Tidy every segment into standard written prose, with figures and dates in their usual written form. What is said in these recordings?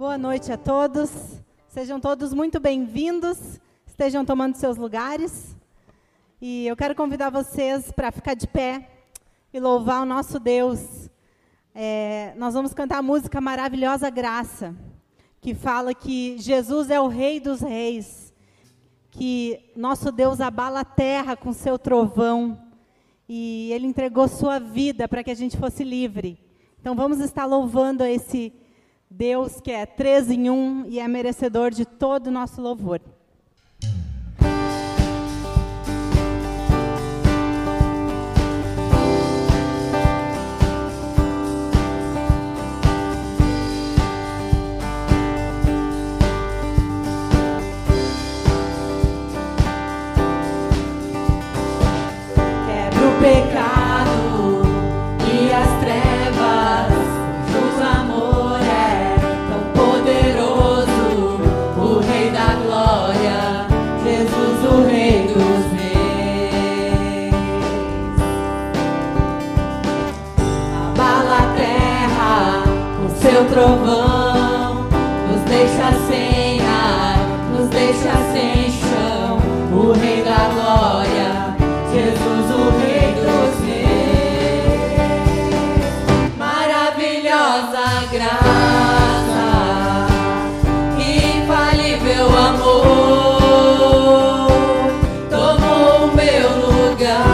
Boa noite a todos. Sejam todos muito bem-vindos. Estejam tomando seus lugares. E eu quero convidar vocês para ficar de pé e louvar o nosso Deus. Nós vamos cantar a música Maravilhosa Graça, que fala que Jesus é o Rei dos Reis, que nosso Deus abala a terra com seu trovão e Ele entregou sua vida para que a gente fosse livre. Então vamos estar louvando a esse Deus que é três em um e é merecedor de todo o nosso louvor. Trovão, nos deixa sem ar, nos deixa sem chão, o Rei da Glória, Jesus, o Rei dos Reis. Maravilhosa graça, infalível amor, tomou o meu lugar.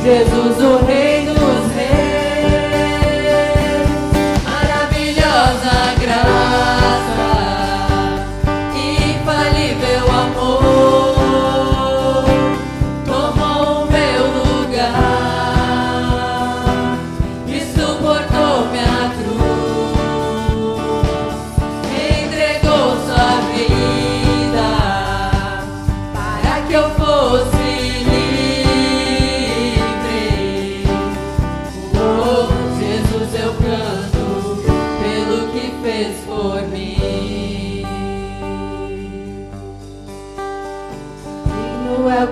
Jesus, o Rei.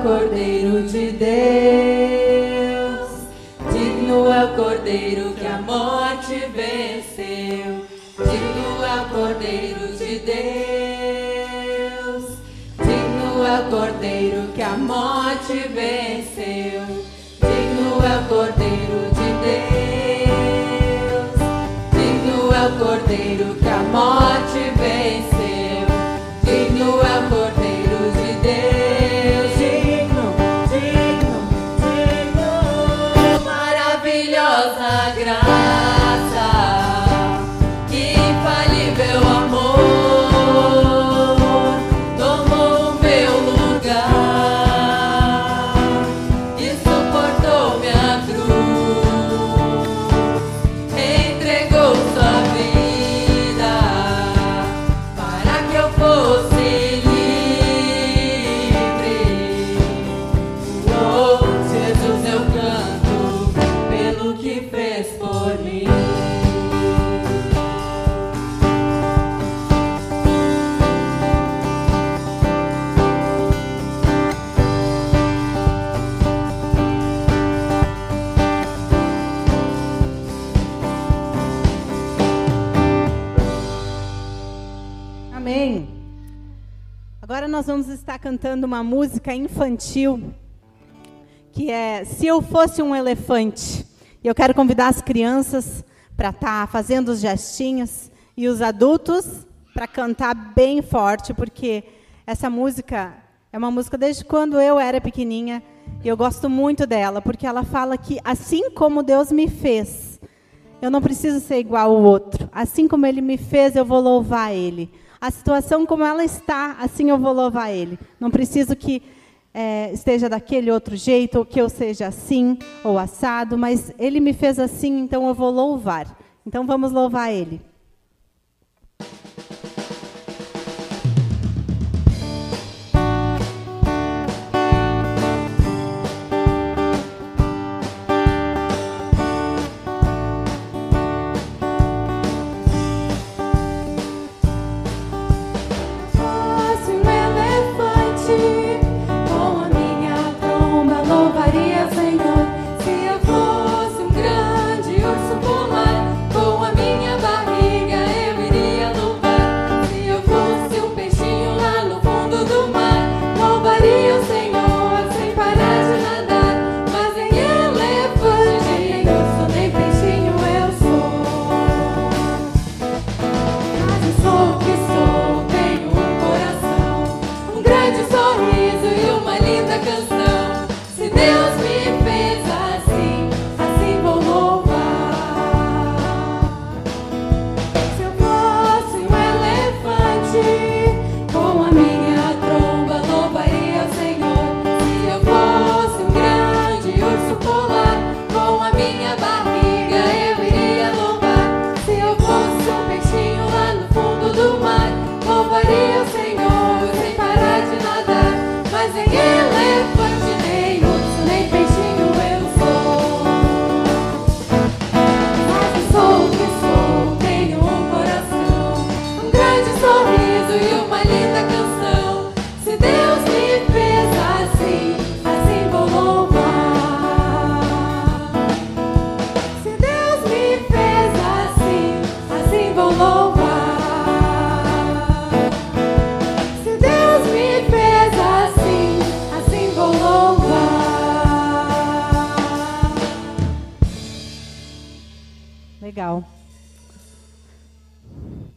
Cordeiro de Deus, digno é o Cordeiro que a morte venceu. Digno é o Cordeiro de Deus, digno é o Cordeiro que a morte venceu. Digno é o Cordeiro de Deus, digno é o Cordeiro que a morte venceu. Digno é o Cordeiro de Deus. Maravilhosa graça, que infalível amor, tomou o meu lugar e suportou minha cruz, entregou sua vida para que eu fosse livre. Oh, Jesus, eu canto que fez por mim. Amém. Agora nós vamos estar cantando uma música infantil que é Se Eu Fosse um Elefante. E eu quero convidar as crianças para estar fazendo os gestinhos e os adultos para cantar bem forte, porque essa música é uma música desde quando eu era pequenininha e eu gosto muito dela, porque ela fala que assim como Deus me fez, eu não preciso ser igual ao outro. Assim como Ele me fez, eu vou louvar Ele. A situação como ela está, assim eu vou louvar Ele. Não preciso que esteja daquele outro jeito, ou que eu seja assim, ou assado, mas Ele me fez assim, então eu vou louvar. Então vamos louvar Ele.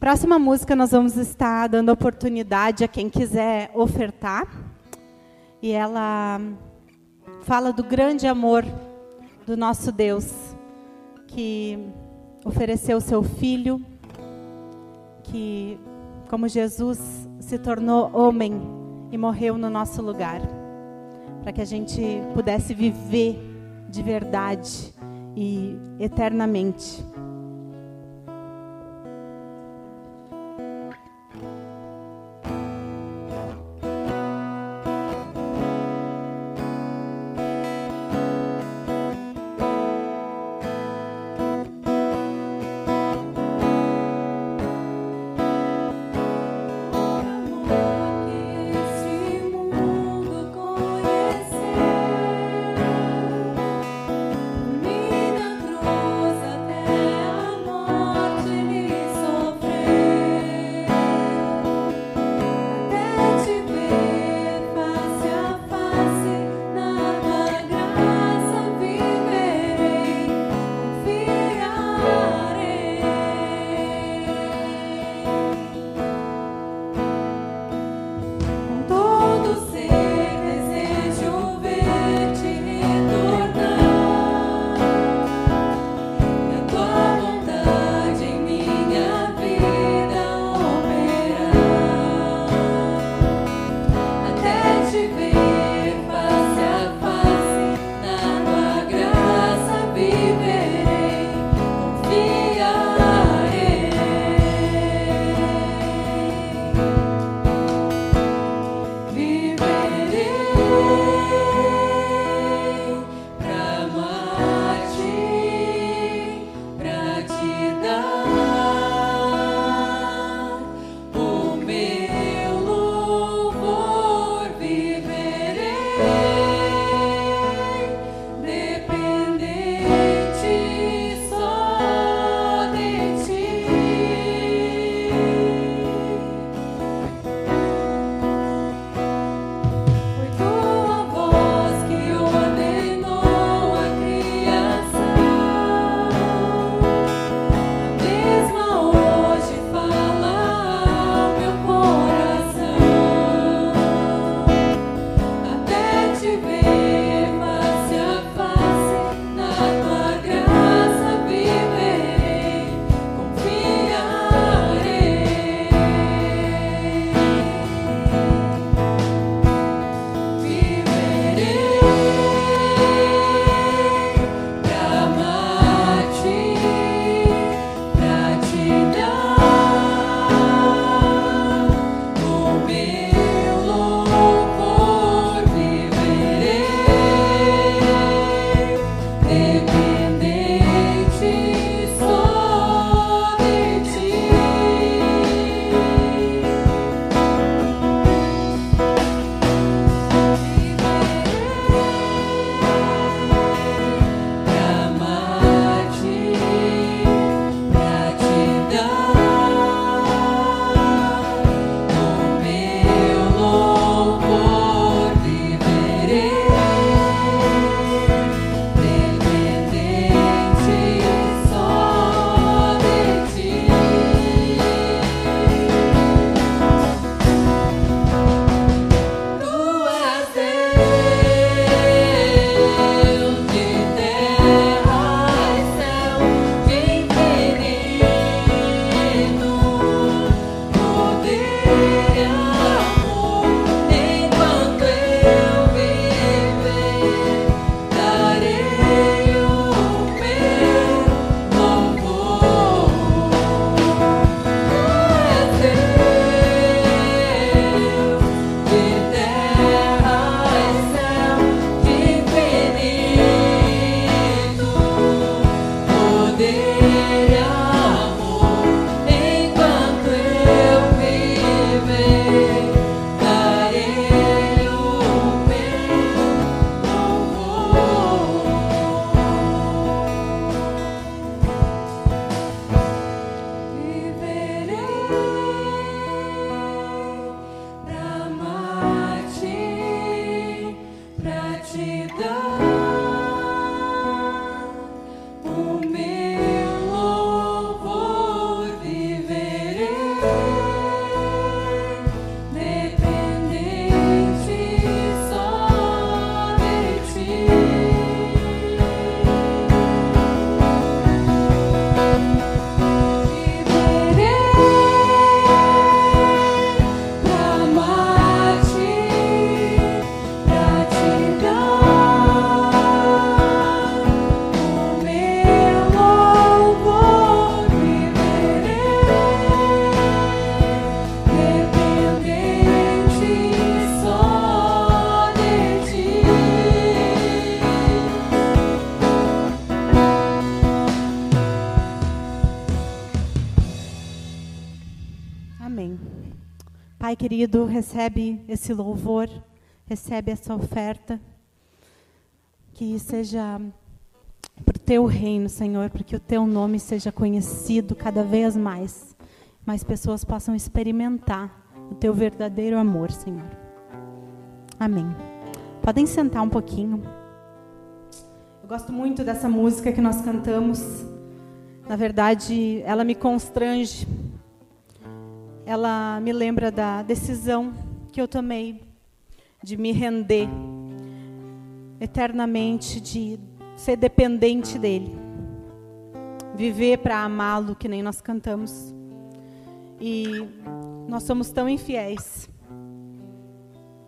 Próxima música nós vamos estar dando oportunidade a quem quiser ofertar. E ela fala do grande amor do nosso Deus, que ofereceu o seu Filho, que, como Jesus, se tornou homem e morreu no nosso lugar, para que a gente pudesse viver de verdade e eternamente. Pai querido, recebe esse louvor, recebe essa oferta, que seja para o Teu reino, Senhor, para que o Teu nome seja conhecido cada vez mais, mais pessoas possam experimentar o Teu verdadeiro amor, Senhor. Amém. Podem sentar um pouquinho. Eu gosto muito dessa música que nós cantamos. Na verdade, ela me constrange. Ela me lembra da decisão que eu tomei de me render eternamente, de ser dependente dele. Viver para amá-lo, que nem nós cantamos. E nós somos tão infiéis.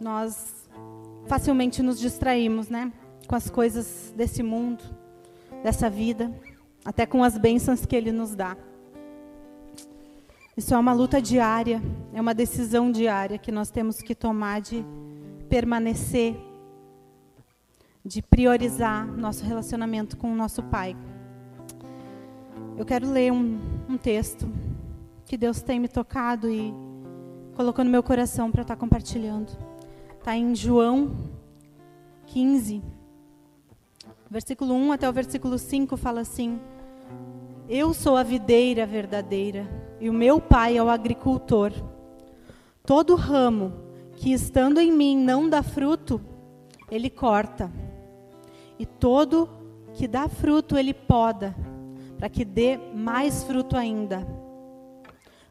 Nós facilmente nos distraímos, né? Com as coisas desse mundo, dessa vida, até com as bênçãos que ele nos dá. Isso é uma luta diária, é uma decisão diária que nós temos que tomar de permanecer, de priorizar nosso relacionamento com o nosso Pai. Eu quero ler um texto que Deus tem me tocado e colocou no meu coração para eu estar compartilhando. Está em João 15, versículo 1 até o versículo 5, fala assim: Eu sou a videira verdadeira, e o meu Pai é o agricultor. Todo ramo que estando em mim não dá fruto, ele corta. E todo que dá fruto, ele poda, para que dê mais fruto ainda.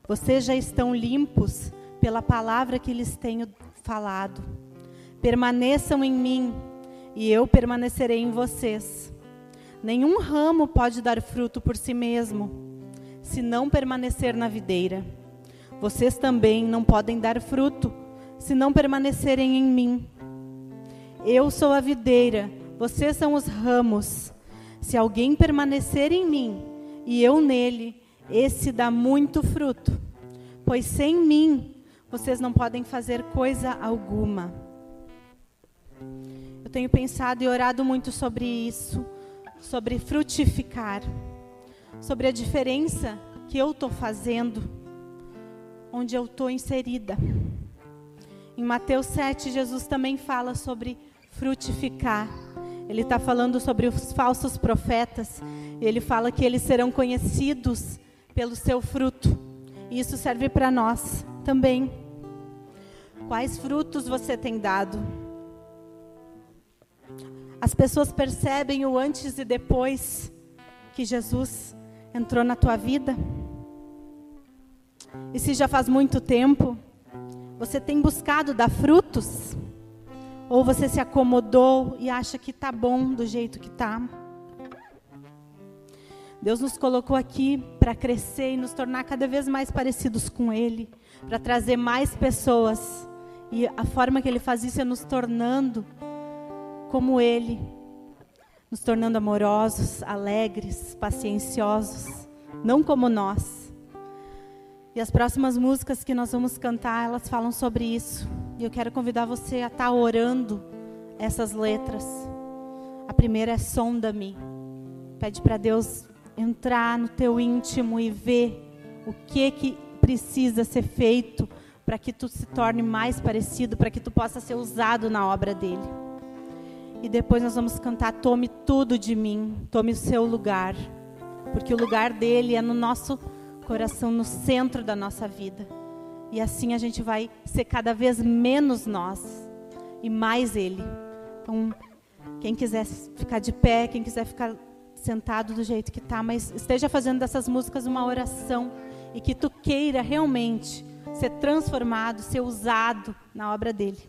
Vocês já estão limpos pela palavra que lhes tenho falado. Permaneçam em mim, e eu permanecerei em vocês. Nenhum ramo pode dar fruto por si mesmo, se não permanecer na videira. Vocês também não podem dar fruto, se não permanecerem em mim. Eu sou a videira, vocês são os ramos. Se alguém permanecer em mim, e eu nele, esse dá muito fruto. Pois sem mim, vocês não podem fazer coisa alguma. Eu tenho pensado e orado muito sobre isso, sobre frutificar, sobre a diferença que eu estou fazendo, onde eu estou inserida. Em Mateus 7, Jesus também fala sobre frutificar. Ele está falando sobre os falsos profetas. Ele fala que eles serão conhecidos pelo seu fruto. E isso serve para nós também. Quais frutos você tem dado? As pessoas percebem o antes e depois que Jesus entrou na tua vida? E se já faz muito tempo, você tem buscado dar frutos? Ou você se acomodou e acha que tá bom do jeito que tá? Deus nos colocou aqui para crescer e nos tornar cada vez mais parecidos com Ele, para trazer mais pessoas. E a forma que Ele faz isso é nos tornando como Ele, nos tornando amorosos, alegres, pacienciosos, não como nós. E as próximas músicas que nós vamos cantar, elas falam sobre isso. E eu quero convidar você a estar orando essas letras. A primeira é Sonda-me. Pede para Deus entrar no teu íntimo e ver o que precisa ser feito para que tu se torne mais parecido, para que tu possa ser usado na obra dele. E depois nós vamos cantar Tome tudo de mim, tome o seu lugar. Porque o lugar dele é no nosso coração, no centro da nossa vida. E assim a gente vai ser cada vez menos nós e mais ele. Então, quem quiser ficar de pé, quem quiser ficar sentado do jeito que está, mas esteja fazendo dessas músicas uma oração. E que tu queira realmente ser transformado, ser usado na obra dele.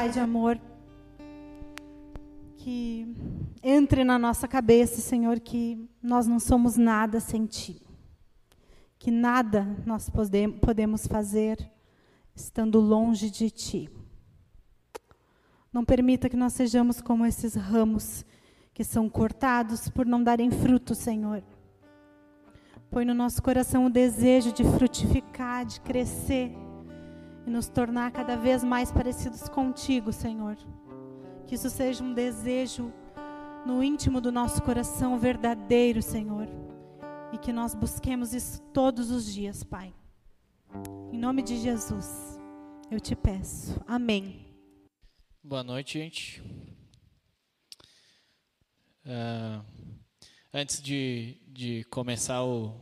Pai de amor, que entre na nossa cabeça, Senhor, que nós não somos nada sem Ti, que nada nós podemos fazer estando longe de Ti. Não permita que nós sejamos como esses ramos que são cortados por não darem fruto, Senhor. Põe no nosso coração o desejo de frutificar, de crescer e nos tornar cada vez mais parecidos contigo, Senhor. Que isso seja um desejo no íntimo do nosso coração verdadeiro, Senhor. E que nós busquemos isso todos os dias, Pai. Em nome de Jesus, eu te peço. Amém. Boa noite, gente. Antes de começar o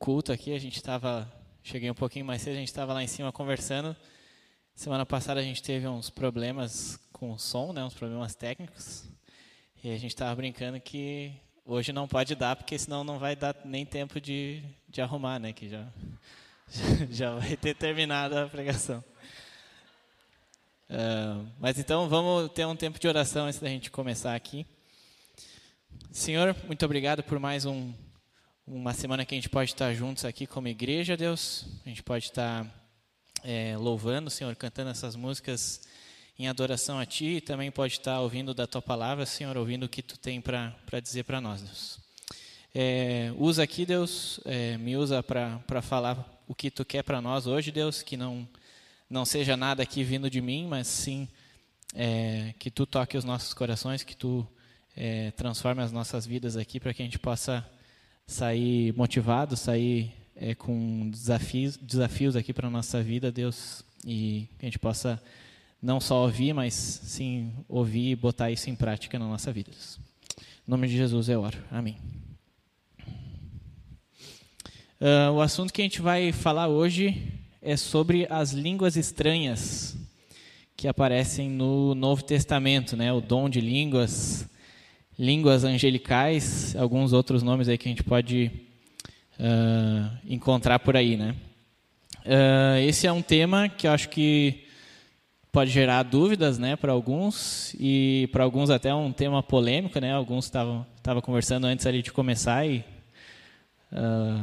culto aqui, a gente estava... Cheguei um pouquinho mais cedo, a gente estava lá em cima conversando. Semana passada a gente teve uns problemas com o som, né, uns problemas técnicos. E a gente estava brincando que hoje não pode dar, porque senão não vai dar nem tempo de arrumar, né, que já vai ter terminado a pregação. Mas então vamos ter um tempo de oração antes da gente começar aqui. Senhor, muito obrigado por mais uma semana que a gente pode estar juntos aqui como igreja, Deus. A gente pode estar louvando, Senhor, cantando essas músicas em adoração a Ti, e também pode estar ouvindo da Tua palavra, Senhor, ouvindo o que Tu tem para dizer para nós, Deus. Usa aqui, Deus, me usa para falar o que Tu quer para nós hoje, Deus, que não seja nada aqui vindo de mim, mas sim que Tu toque os nossos corações, que Tu transforme as nossas vidas aqui, para que a gente possa sair motivado, sair com desafios aqui para a nossa vida, Deus, e que a gente possa não só ouvir, mas sim ouvir e botar isso em prática na nossa vida, Deus. Em nome de Jesus eu oro, amém. O assunto que a gente vai falar hoje é sobre as línguas estranhas que aparecem no Novo Testamento, né? O dom de línguas, línguas angelicais, alguns outros nomes aí que a gente pode encontrar por aí, né? Esse é um tema que eu acho que pode gerar dúvidas, né, para alguns, e para alguns até um tema polêmico, né? Alguns estavam conversando antes ali de começar e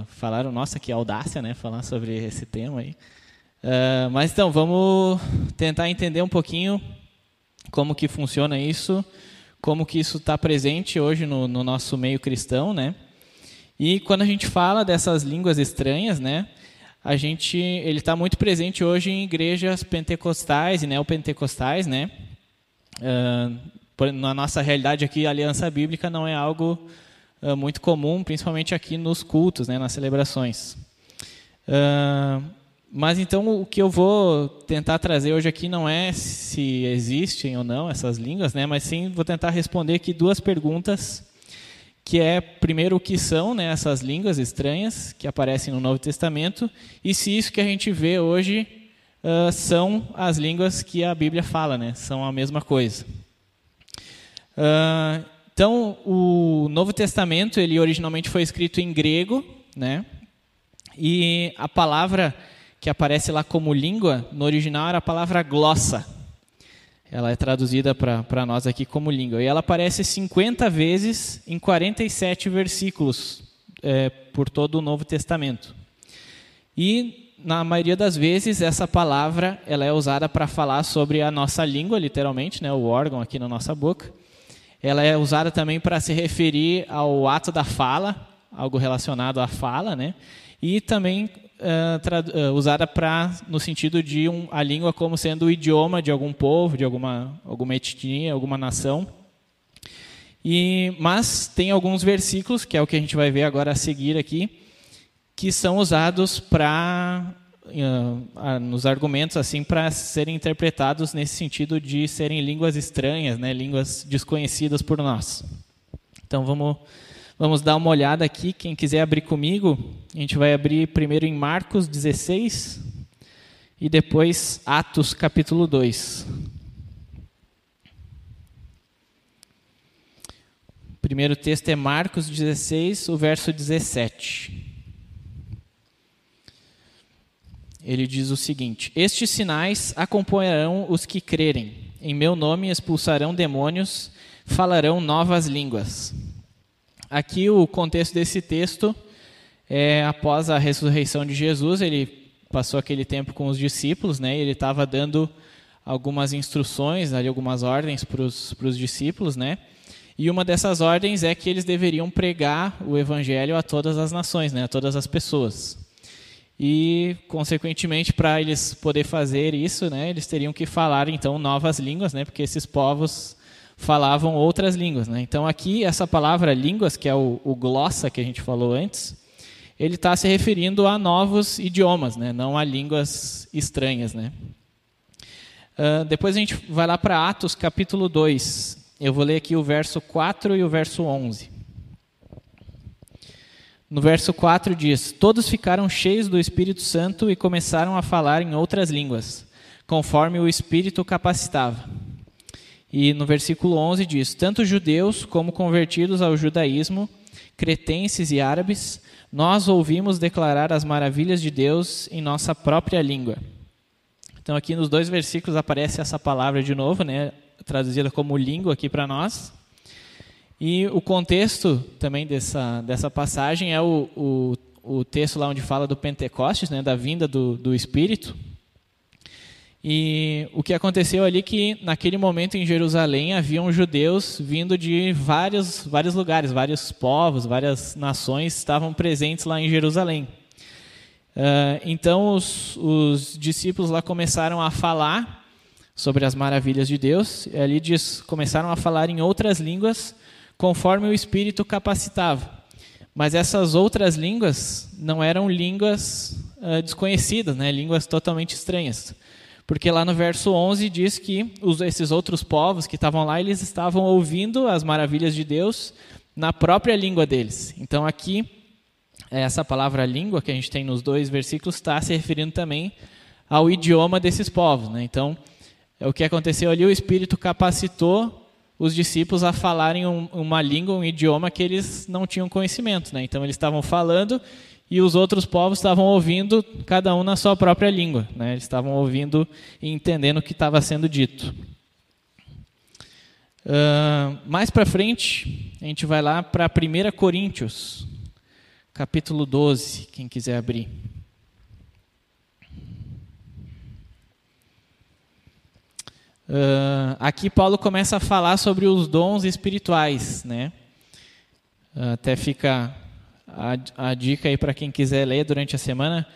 falaram, nossa, que audácia, né, falar sobre esse tema aí. Mas então, vamos tentar entender um pouquinho como que funciona isso, como que isso está presente hoje no nosso meio cristão, né? E quando a gente fala dessas línguas estranhas, né, ele está muito presente hoje em igrejas pentecostais e neopentecostais, né? Na nossa realidade aqui, a aliança bíblica não é algo muito comum, principalmente aqui nos cultos, né, nas celebrações. Mas então o que eu vou tentar trazer hoje aqui não é se existem ou não essas línguas, né, mas sim vou tentar responder aqui duas perguntas, que é, primeiro, o que são, né, essas línguas estranhas que aparecem no Novo Testamento, e se isso que a gente vê hoje são as línguas que a Bíblia fala, né, são a mesma coisa. Então, o Novo Testamento, ele originalmente foi escrito em grego, né? E a palavra que aparece lá como língua, no original era a palavra glossa. Ela é traduzida para nós aqui como língua. E ela aparece 50 vezes em 47 versículos por todo o Novo Testamento. E, na maioria das vezes, essa palavra ela é usada para falar sobre a nossa língua, literalmente, né? O órgão aqui na nossa boca. Ela é usada também para se referir ao ato da fala, algo relacionado à fala, né? E também usada no sentido de a língua como sendo o idioma de algum povo, de alguma etnia, alguma nação. Mas tem alguns versículos, que é o que a gente vai ver agora a seguir aqui, que são usados para nos argumentos assim para serem interpretados nesse sentido de serem línguas estranhas, né, línguas desconhecidas por nós. Então vamos dar uma olhada aqui. Quem quiser abrir comigo, a gente vai abrir primeiro em Marcos 16 e depois Atos capítulo 2. O primeiro texto é Marcos 16, o verso 17. ele diz o seguinte: estes sinais acompanharão os que crerem. Em meu nome expulsarão demônios, falarão novas línguas. Aqui o contexto desse texto é após a ressurreição de Jesus. Ele passou aquele tempo com os discípulos, né? Ele estava dando algumas instruções, ali, algumas ordens para os discípulos, né? E uma dessas ordens é que eles deveriam pregar o evangelho a todas as nações, né? A todas as pessoas. E, consequentemente, para eles poder fazer isso, né, eles teriam que falar, então, novas línguas, né, porque esses povos falavam outras línguas, né. Então, aqui, essa palavra línguas, que é o glossa que a gente falou antes, ele está se referindo a novos idiomas, né, não a línguas estranhas, né. Depois a gente vai lá para Atos, capítulo 2. Eu vou ler aqui o verso 4 e o verso 11. No verso 4 diz: todos ficaram cheios do Espírito Santo e começaram a falar em outras línguas, conforme o Espírito capacitava. E no versículo 11 diz: tanto judeus como convertidos ao judaísmo, cretenses e árabes, nós ouvimos declarar as maravilhas de Deus em nossa própria língua. Então aqui nos dois versículos aparece essa palavra de novo, né, traduzida como língua aqui para nós. E o contexto também dessa passagem é o texto lá onde fala do Pentecostes, né, da vinda do Espírito. E o que aconteceu ali que naquele momento em Jerusalém haviam judeus vindo de vários lugares, vários povos, várias nações estavam presentes lá em Jerusalém. Então os discípulos lá começaram a falar sobre as maravilhas de Deus. E ali diz, começaram a falar em outras línguas, conforme o Espírito capacitava. Mas essas outras línguas não eram línguas desconhecidas, né? Línguas totalmente estranhas. Porque lá no verso 11 diz que esses outros povos que estavam lá, eles estavam ouvindo as maravilhas de Deus na própria língua deles. Então aqui, essa palavra língua que a gente tem nos dois versículos está se referindo também ao idioma desses povos, né? Então, o que aconteceu ali, o Espírito capacitou os discípulos a falarem uma língua, um idioma que eles não tinham conhecimento, né? Então eles estavam falando e os outros povos estavam ouvindo, cada um na sua própria língua, né? Eles estavam ouvindo e entendendo o que estava sendo dito. Mais para frente, a gente vai lá para 1 Coríntios, capítulo 12, quem quiser abrir. Aqui Paulo começa a falar sobre os dons espirituais, né? Até fica a dica aí para quem quiser ler durante a semana.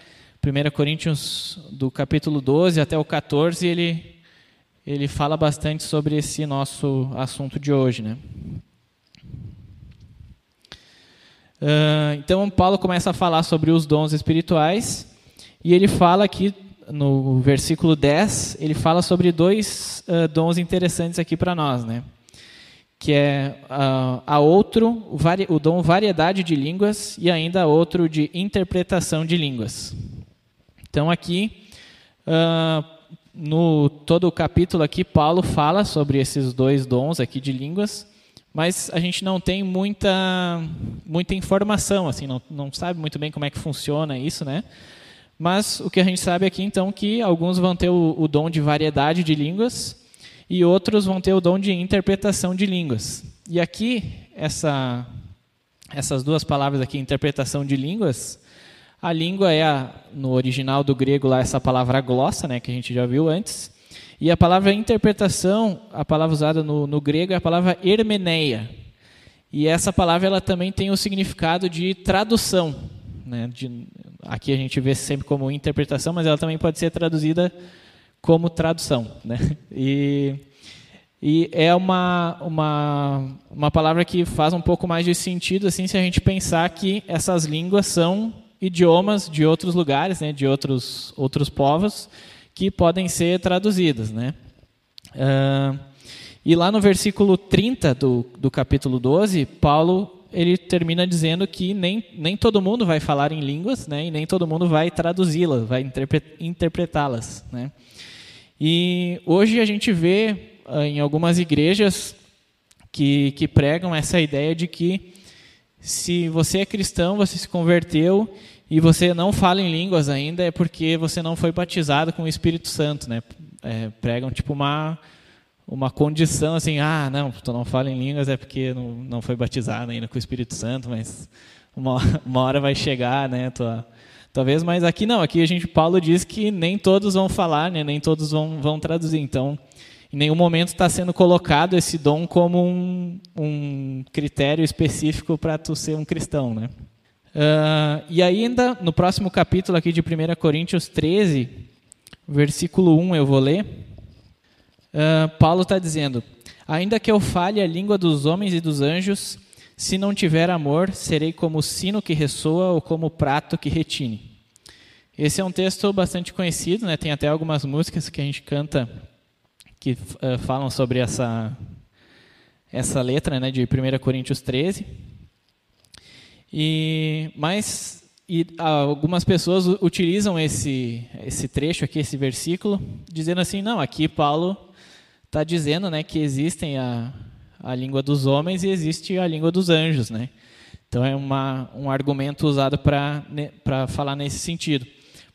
1 Coríntios, do capítulo 12 até o 14, ele fala bastante sobre esse nosso assunto de hoje, né? Então Paulo começa a falar sobre os dons espirituais e ele fala aqui no versículo 10, ele fala sobre dois dons interessantes aqui para nós, né? Que é o dom variedade de línguas e ainda outro de interpretação de línguas. Então aqui, no todo o capítulo aqui, Paulo fala sobre esses dois dons aqui de línguas, mas a gente não tem muita informação, assim, não sabe muito bem como é que funciona isso, né? Mas o que a gente sabe aqui, então, que alguns vão ter o dom de variedade de línguas e outros vão ter o dom de interpretação de línguas. E aqui, essas duas palavras aqui, interpretação de línguas, a língua é, no original do grego, lá essa palavra glossa, né, que a gente já viu antes. E a palavra interpretação, a palavra usada no grego, é a palavra hermeneia. E essa palavra ela também tem o significado de tradução, né, aqui a gente vê sempre como interpretação, mas ela também pode ser traduzida como tradução, né? E é uma palavra que faz um pouco mais de sentido assim, se a gente pensar que essas línguas são idiomas de outros lugares, né, de outros povos, que podem ser traduzidas, né? E lá no versículo 30 do capítulo 12, Paulo ele termina dizendo que nem todo mundo vai falar em línguas, né, e nem todo mundo vai traduzi-las, vai interpretá-las, né. E hoje a gente vê em algumas igrejas que pregam essa ideia de que se você é cristão, você se converteu e você não fala em línguas ainda, é porque você não foi batizado com o Espírito Santo, né? Pregam tipo uma condição assim, ah, não, tu não fala em línguas é porque não foi batizado ainda com o Espírito Santo, mas uma hora vai chegar, né? Talvez, mas aqui não, aqui Paulo diz que nem todos vão falar, né? Nem todos vão traduzir, então em nenhum momento está sendo colocado esse dom como um critério específico para tu ser um cristão, né? E ainda no próximo capítulo aqui de 1 Coríntios 13, versículo 1, eu vou ler. Paulo está dizendo: ainda que eu fale a língua dos homens e dos anjos, se não tiver amor, serei como o sino que ressoa ou como o prato que retine. Esse é um texto bastante conhecido, né? Tem até algumas músicas que a gente canta que falam sobre essa letra, né, de 1 Coríntios 13. E algumas pessoas utilizam esse trecho aqui, esse versículo, dizendo assim, não, aqui Paulo está dizendo, né, que existem a língua dos homens e existe a língua dos anjos, né? Então é um argumento usado para falar nesse sentido.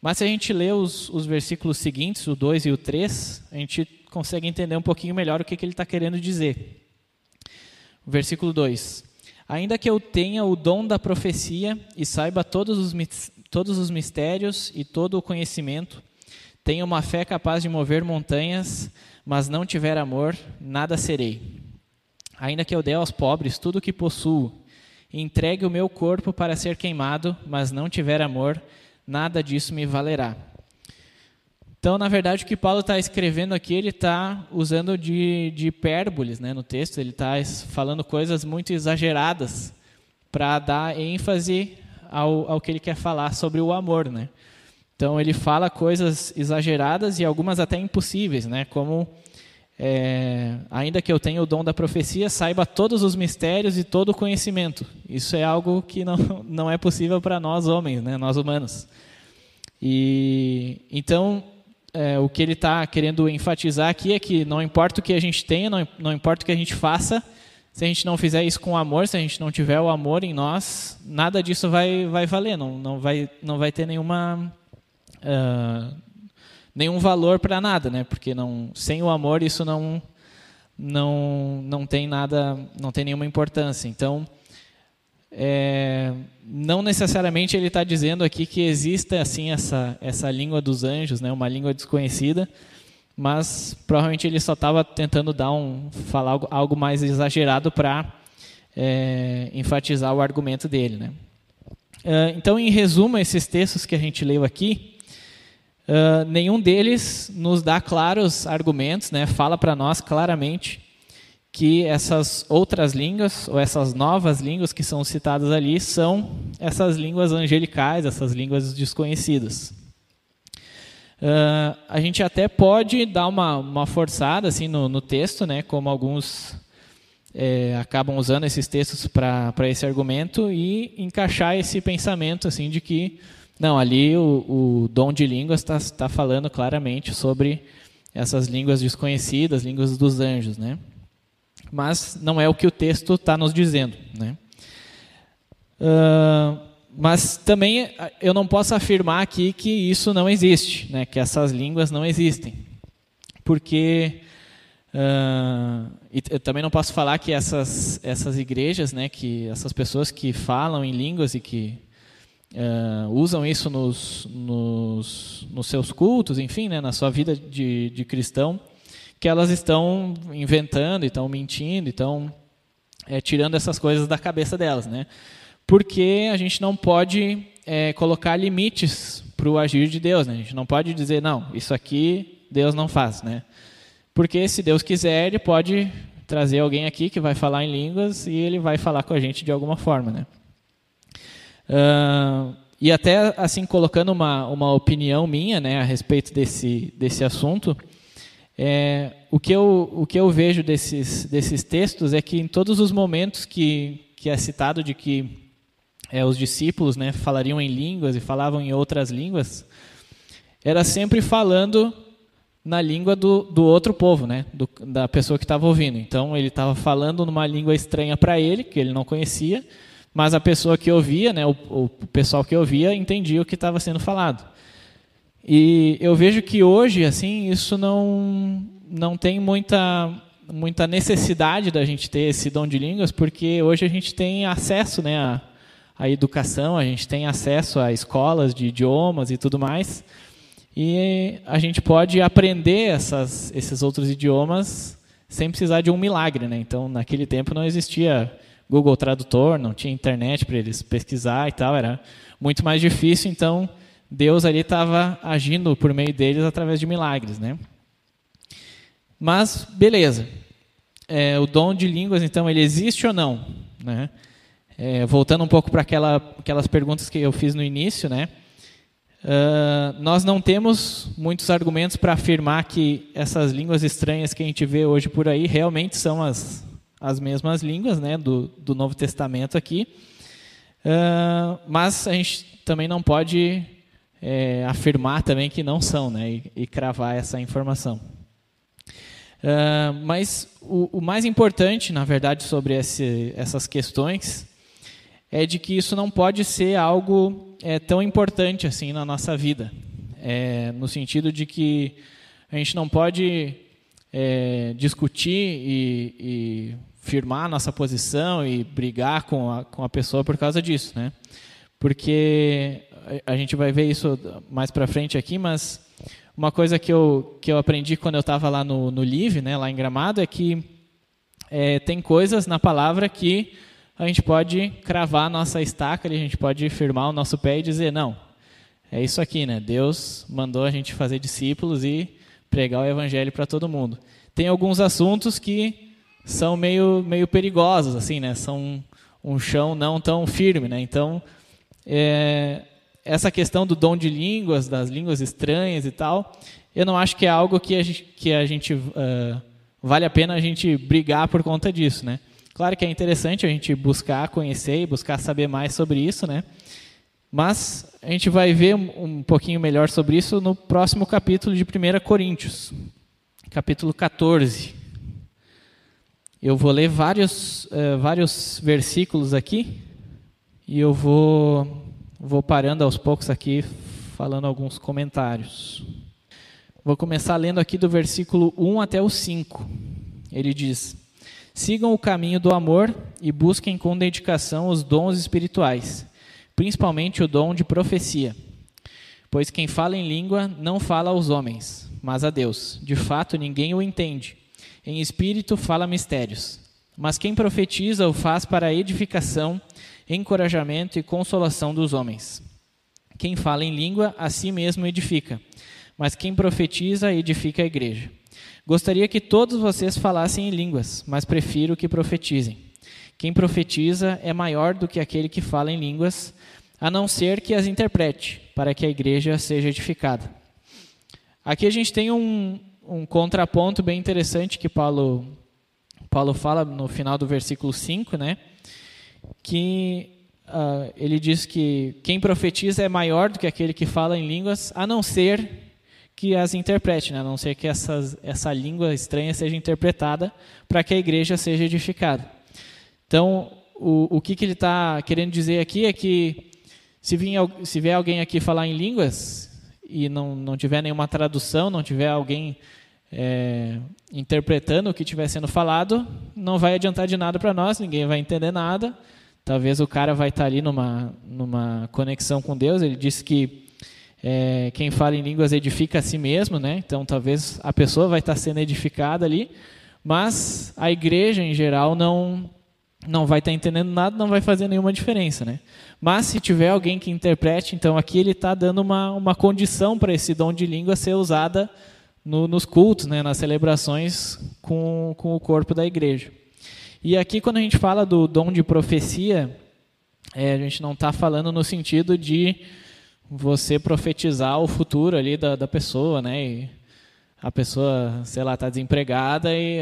Mas se a gente lê os versículos seguintes, o 2 e o 3, a gente consegue entender um pouquinho melhor o que ele está querendo dizer. O versículo 2. Ainda que eu tenha o dom da profecia e saiba todos os mistérios e todo o conhecimento, tenha uma fé capaz de mover montanhas, mas não tiver amor, nada serei. Ainda que eu dê aos pobres tudo o que possuo, e entregue o meu corpo para ser queimado, mas não tiver amor, nada disso me valerá. Então, na verdade, o que Paulo está escrevendo aqui, ele está usando de hipérboles, né, no texto, ele está falando coisas muito exageradas para dar ênfase ao que ele quer falar sobre o amor, né? Então, ele fala coisas exageradas e algumas até impossíveis, né? Como, ainda que eu tenha o dom da profecia, saiba todos os mistérios e todo o conhecimento. Isso é algo que não é possível para nós homens, né? Nós humanos. E então, o que ele está querendo enfatizar aqui é que não importa o que a gente tenha, não importa o que a gente faça, se a gente não fizer isso com amor, se a gente não tiver o amor em nós, nada disso vai valer, não vai ter nenhum valor para nada, né? Porque sem o amor isso não tem nada, não tem nenhuma importância. Então, não necessariamente ele está dizendo aqui que exista assim essa língua dos anjos, né, uma língua desconhecida, mas provavelmente ele só estava tentando falar algo mais exagerado para enfatizar o argumento dele, né? Então, em resumo, esses textos que a gente leu aqui, nenhum deles nos dá claros argumentos, né, fala para nós claramente que essas outras línguas, ou essas novas línguas que são citadas ali, são essas línguas angelicais, essas línguas desconhecidas. A gente até pode dar uma forçada assim, no texto, né, como alguns acabam usando esses textos para esse argumento, e encaixar esse pensamento assim, de que, não, ali o dom de línguas está falando claramente sobre essas línguas desconhecidas, línguas dos anjos, né? Mas não é o que o texto está nos dizendo, né? Mas também eu não posso afirmar aqui que isso não existe, né? Que essas línguas não existem. Porque eu também não posso falar que essas igrejas, né, que essas pessoas que falam em línguas e que usam isso nos seus cultos, enfim, né, na sua vida de cristão, que elas estão inventando, estão mentindo, estão tirando essas coisas da cabeça delas, né? Porque a gente não pode colocar limites para o agir de Deus, né? A gente não pode dizer, não, isso aqui Deus não faz, né? Porque se Deus quiser, Ele pode trazer alguém aqui que vai falar em línguas e Ele vai falar com a gente de alguma forma, né? E até, assim, colocando uma opinião minha, né, a respeito desse assunto, o que eu vejo desses textos é que em todos os momentos que é citado de que os discípulos, né, falariam em línguas e falavam em outras línguas, era sempre falando na língua do outro povo, né, da pessoa que estava ouvindo. Então ele estava falando numa língua estranha para ele, que ele não conhecia, mas a pessoa que ouvia, né, o pessoal que ouvia, entendia o que estava sendo falado. E eu vejo que hoje, assim, isso não tem muita necessidade da gente ter esse dom de línguas, porque hoje a gente tem acesso, né, à educação, a gente tem acesso a escolas de idiomas e tudo mais, e a gente pode aprender esses outros idiomas sem precisar de um milagre, né? Então, naquele tempo não existia Google Tradutor, não tinha internet para eles pesquisar e tal, era muito mais difícil, então Deus ali estava agindo por meio deles através de milagres, né? Mas, beleza. O dom de línguas, então, ele existe ou não? Né? Voltando um pouco para aquelas perguntas que eu fiz no início, né? Nós não temos muitos argumentos para afirmar que essas línguas estranhas que a gente vê hoje por aí realmente são as mesmas línguas, né, do Novo Testamento aqui. Mas a gente também não pode afirmar também que não são, né, e cravar essa informação. Mas o mais importante, na verdade, sobre essas questões é de que isso não pode ser algo tão importante assim na nossa vida, no sentido de que a gente não pode discutir e firmar a nossa posição e brigar com a pessoa por causa disso, né? Porque a gente vai ver isso mais para frente aqui, mas uma coisa que eu aprendi quando eu estava lá no Live, né, lá em Gramado, é que tem coisas na palavra que a gente pode cravar a nossa estaca, a gente pode firmar o nosso pé e dizer, não, é isso aqui, né? Deus mandou a gente fazer discípulos e pregar o evangelho para todo mundo. Tem alguns assuntos que são meio perigosos, assim, né? São um chão não tão firme, né? Então, essa questão do dom de línguas, das línguas estranhas e tal, eu não acho que é algo que vale a pena a gente brigar por conta disso, né? Claro que é interessante a gente buscar conhecer e buscar saber mais sobre isso, né? Mas a gente vai ver um pouquinho melhor sobre isso no próximo capítulo de 1 Coríntios, capítulo 14. Eu vou ler vários versículos aqui e eu vou parando aos poucos aqui, falando alguns comentários. Vou começar lendo aqui do versículo 1 até o 5. Ele diz, sigam o caminho do amor e busquem com dedicação os dons espirituais, principalmente o dom de profecia. Pois quem fala em língua não fala aos homens, mas a Deus. De fato, ninguém o entende. Em espírito fala mistérios. Mas quem profetiza o faz para a edificação, encorajamento e consolação dos homens. Quem fala em língua, a si mesmo edifica, mas quem profetiza, edifica a igreja. Gostaria que todos vocês falassem em línguas, mas prefiro que profetizem. Quem profetiza é maior do que aquele que fala em línguas, a não ser que as interprete, para que a igreja seja edificada. Aqui a gente tem um contraponto bem interessante que Paulo fala no final do versículo 5, né? Que ele diz que quem profetiza é maior do que aquele que fala em línguas, a não ser que as interprete, né? A não ser que essa língua estranha seja interpretada para que a igreja seja edificada. Então, o que ele está querendo dizer aqui é que se vier alguém aqui falar em línguas e não tiver nenhuma tradução, não tiver alguém interpretando o que estiver sendo falado, não vai adiantar de nada para nós, ninguém vai entender nada. Talvez o cara vai estar ali numa conexão com Deus. Ele disse que quem fala em línguas edifica a si mesmo, né? Então talvez a pessoa vai estar sendo edificada ali, mas a igreja em geral não vai estar entendendo nada, não vai fazer nenhuma diferença, né? Mas se tiver alguém que interprete, então aqui ele está dando uma condição para esse dom de língua ser usada nos cultos, né, nas celebrações com o corpo da igreja. E aqui, quando a gente fala do dom de profecia, a gente não está falando no sentido de você profetizar o futuro ali da pessoa, né? E a pessoa, sei lá, está desempregada e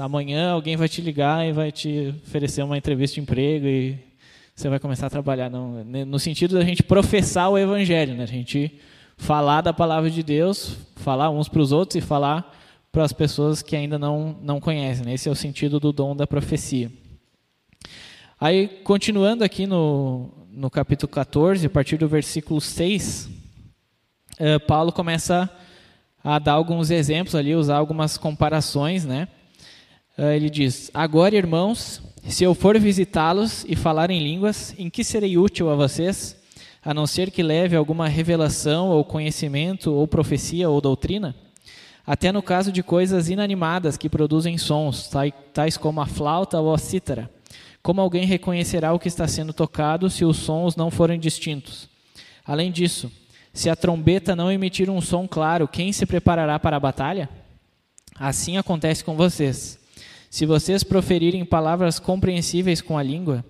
amanhã alguém vai te ligar e vai te oferecer uma entrevista de emprego e você vai começar a trabalhar. Não, no sentido da gente professar o evangelho, né? A gente falar da palavra de Deus, falar uns para os outros e falar para as pessoas que ainda não conhecem, né? Esse é o sentido do dom da profecia. Aí, continuando aqui no capítulo 14, a partir do versículo 6, Paulo começa a dar alguns exemplos ali, usar algumas comparações, né? Ele diz: agora, irmãos, se eu for visitá-los e falar em línguas, em que serei útil a vocês, a não ser que leve alguma revelação ou conhecimento ou profecia ou doutrina? Até no caso de coisas inanimadas que produzem sons, tais como a flauta ou a cítara. Como alguém reconhecerá o que está sendo tocado se os sons não forem distintos? Além disso, se a trombeta não emitir um som claro, quem se preparará para a batalha? Assim acontece com vocês. Se vocês proferirem palavras compreensíveis com a língua,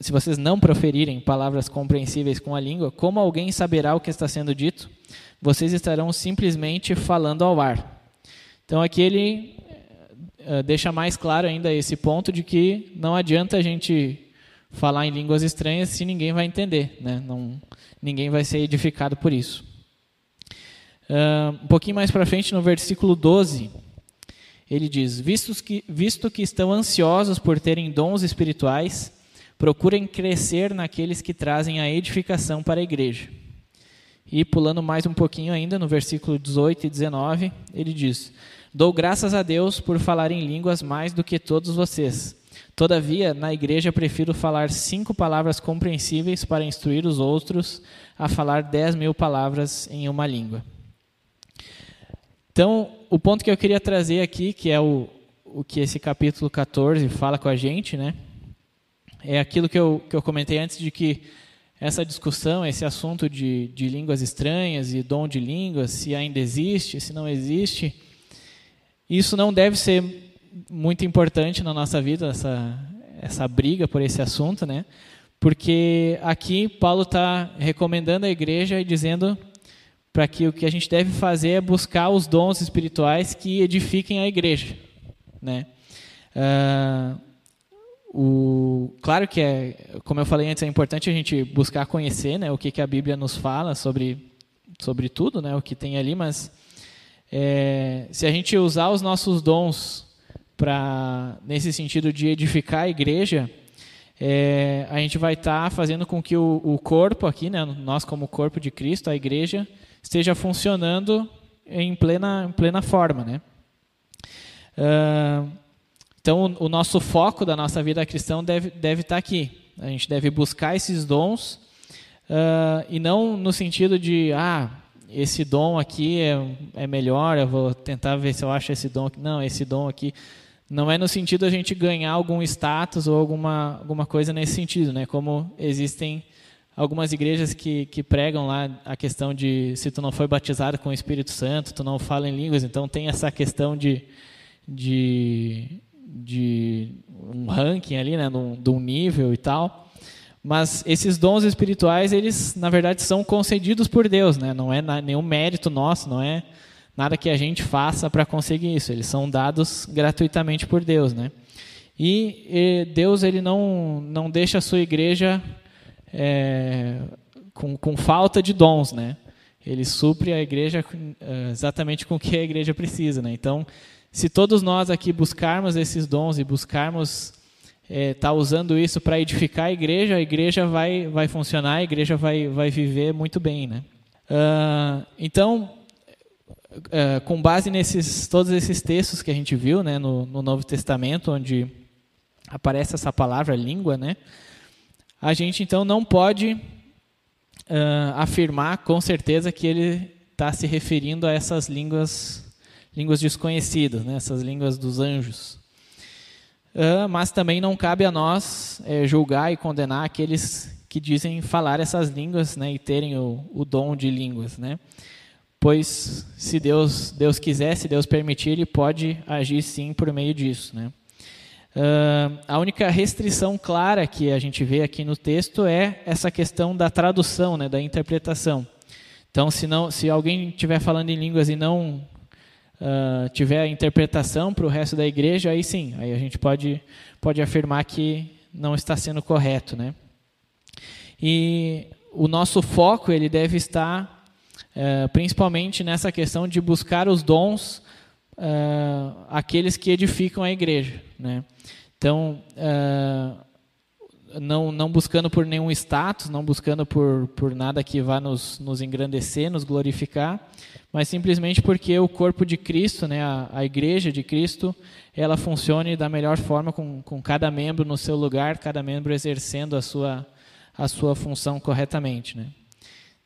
se vocês não proferirem palavras compreensíveis com a língua, como alguém saberá o que está sendo dito? Vocês estarão simplesmente falando ao ar. Então aqui ele deixa mais claro ainda esse ponto de que não adianta a gente falar em línguas estranhas se ninguém vai entender, né? Ninguém vai ser edificado por isso. Um pouquinho mais para frente, no versículo 12, ele diz: visto que estão ansiosos por terem dons espirituais, procurem crescer naqueles que trazem a edificação para a igreja. E pulando mais um pouquinho ainda, no versículo 18 e 19, ele diz: dou graças a Deus por falar em línguas mais do que todos vocês. Todavia, na igreja prefiro falar 5 palavras compreensíveis para instruir os outros a falar 10.000 palavras em uma língua. Então, o ponto que eu queria trazer aqui, que é o que esse capítulo 14 fala com a gente, né? É aquilo que eu comentei antes, de que essa discussão, esse assunto de línguas estranhas e dom de línguas, se ainda existe, se não existe, isso não deve ser muito importante na nossa vida, essa briga por esse assunto, né? Porque aqui Paulo está recomendando à igreja e dizendo para que o que a gente deve fazer é buscar os dons espirituais que edifiquem a igreja, né? Claro que, como eu falei antes, é importante a gente buscar conhecer, né, o que a Bíblia nos fala sobre tudo, né, o que tem ali, mas se a gente usar os nossos dons nesse sentido de edificar a igreja, a gente vai estar fazendo com que o corpo aqui, né, nós como corpo de Cristo, a igreja, esteja funcionando em plena forma, né? Então, o nosso foco da nossa vida cristã deve estar aqui. A gente deve buscar esses dons, e não no sentido de, esse dom aqui é melhor, eu vou tentar ver se eu acho esse dom aqui. Não, esse dom aqui não é no sentido a gente ganhar algum status ou alguma coisa nesse sentido, né? Como existem algumas igrejas que pregam lá a questão de se tu não foi batizado com o Espírito Santo, tu não fala em línguas, então tem essa questão de um ranking ali, né, de um nível e tal. Mas esses dons espirituais, eles na verdade são concedidos por Deus, né? Não é nenhum mérito nosso, não é nada que a gente faça para conseguir isso. Eles são dados gratuitamente por Deus, né? E Deus, ele não deixa a sua igreja com falta de dons, né? Ele supre a igreja exatamente com o que a igreja precisa, né? Então, se todos nós aqui buscarmos esses dons e buscarmos estar usando isso para edificar a igreja vai funcionar, a igreja vai viver muito bem, né? Então, com base todos esses textos que a gente viu, né, no Novo Testamento, onde aparece essa palavra língua, né, a gente então não pode afirmar com certeza que ele está se referindo a essas línguas desconhecidas, né, essas línguas dos anjos. Mas também não cabe a nós julgar e condenar aqueles que dizem falar essas línguas, né, e terem o dom de línguas, né? Pois se Deus quiser, se Deus permitir, Ele pode agir sim por meio disso, né? A única restrição clara que a gente vê aqui no texto é essa questão da tradução, né, da interpretação. Então, se alguém estiver falando em línguas e não tiver a interpretação para o resto da igreja, aí sim, aí a gente pode afirmar que não está sendo correto, né? E o nosso foco, ele deve estar principalmente nessa questão de buscar os dons, aqueles que edificam a igreja, né? Então, não buscando por nenhum status, não buscando por nada que vá nos engrandecer, nos glorificar, mas simplesmente porque o corpo de Cristo, né, a igreja de Cristo, ela funcione da melhor forma, com cada membro no seu lugar, cada membro exercendo a sua função corretamente, né?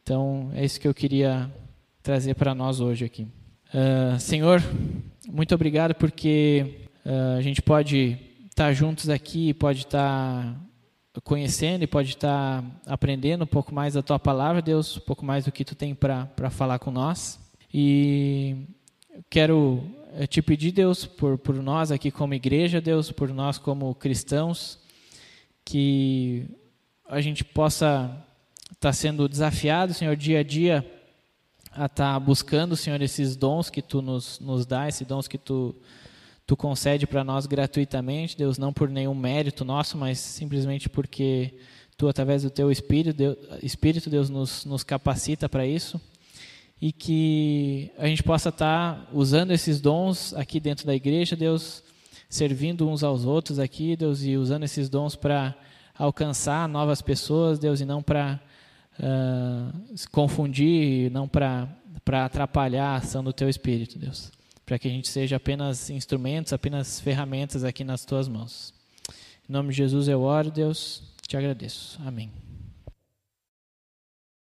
Então, é isso que eu queria trazer para nós hoje aqui. Senhor, muito obrigado porque a gente pode estar juntos aqui, pode estar conhecendo e pode estar aprendendo um pouco mais da Tua Palavra, Deus, um pouco mais do que Tu tem para falar com nós. E quero Te pedir, Deus, por nós aqui como igreja, Deus, por nós como cristãos, que a gente possa estar sendo desafiado, Senhor, dia a dia, a estar buscando, Senhor, esses dons que Tu nos dá, esses dons que Tu concede para nós gratuitamente, Deus, não por nenhum mérito nosso, mas simplesmente porque Tu, através do Teu Espírito, Deus, nos capacita para isso, e que a gente possa estar usando esses dons aqui dentro da igreja, Deus, servindo uns aos outros aqui, Deus, e usando esses dons para alcançar novas pessoas, Deus, e não para se confundir, não para atrapalhar a ação do Teu Espírito, Deus, para que a gente seja apenas instrumentos, apenas ferramentas aqui nas Tuas mãos. Em nome de Jesus eu oro, Deus, Te agradeço. Amém.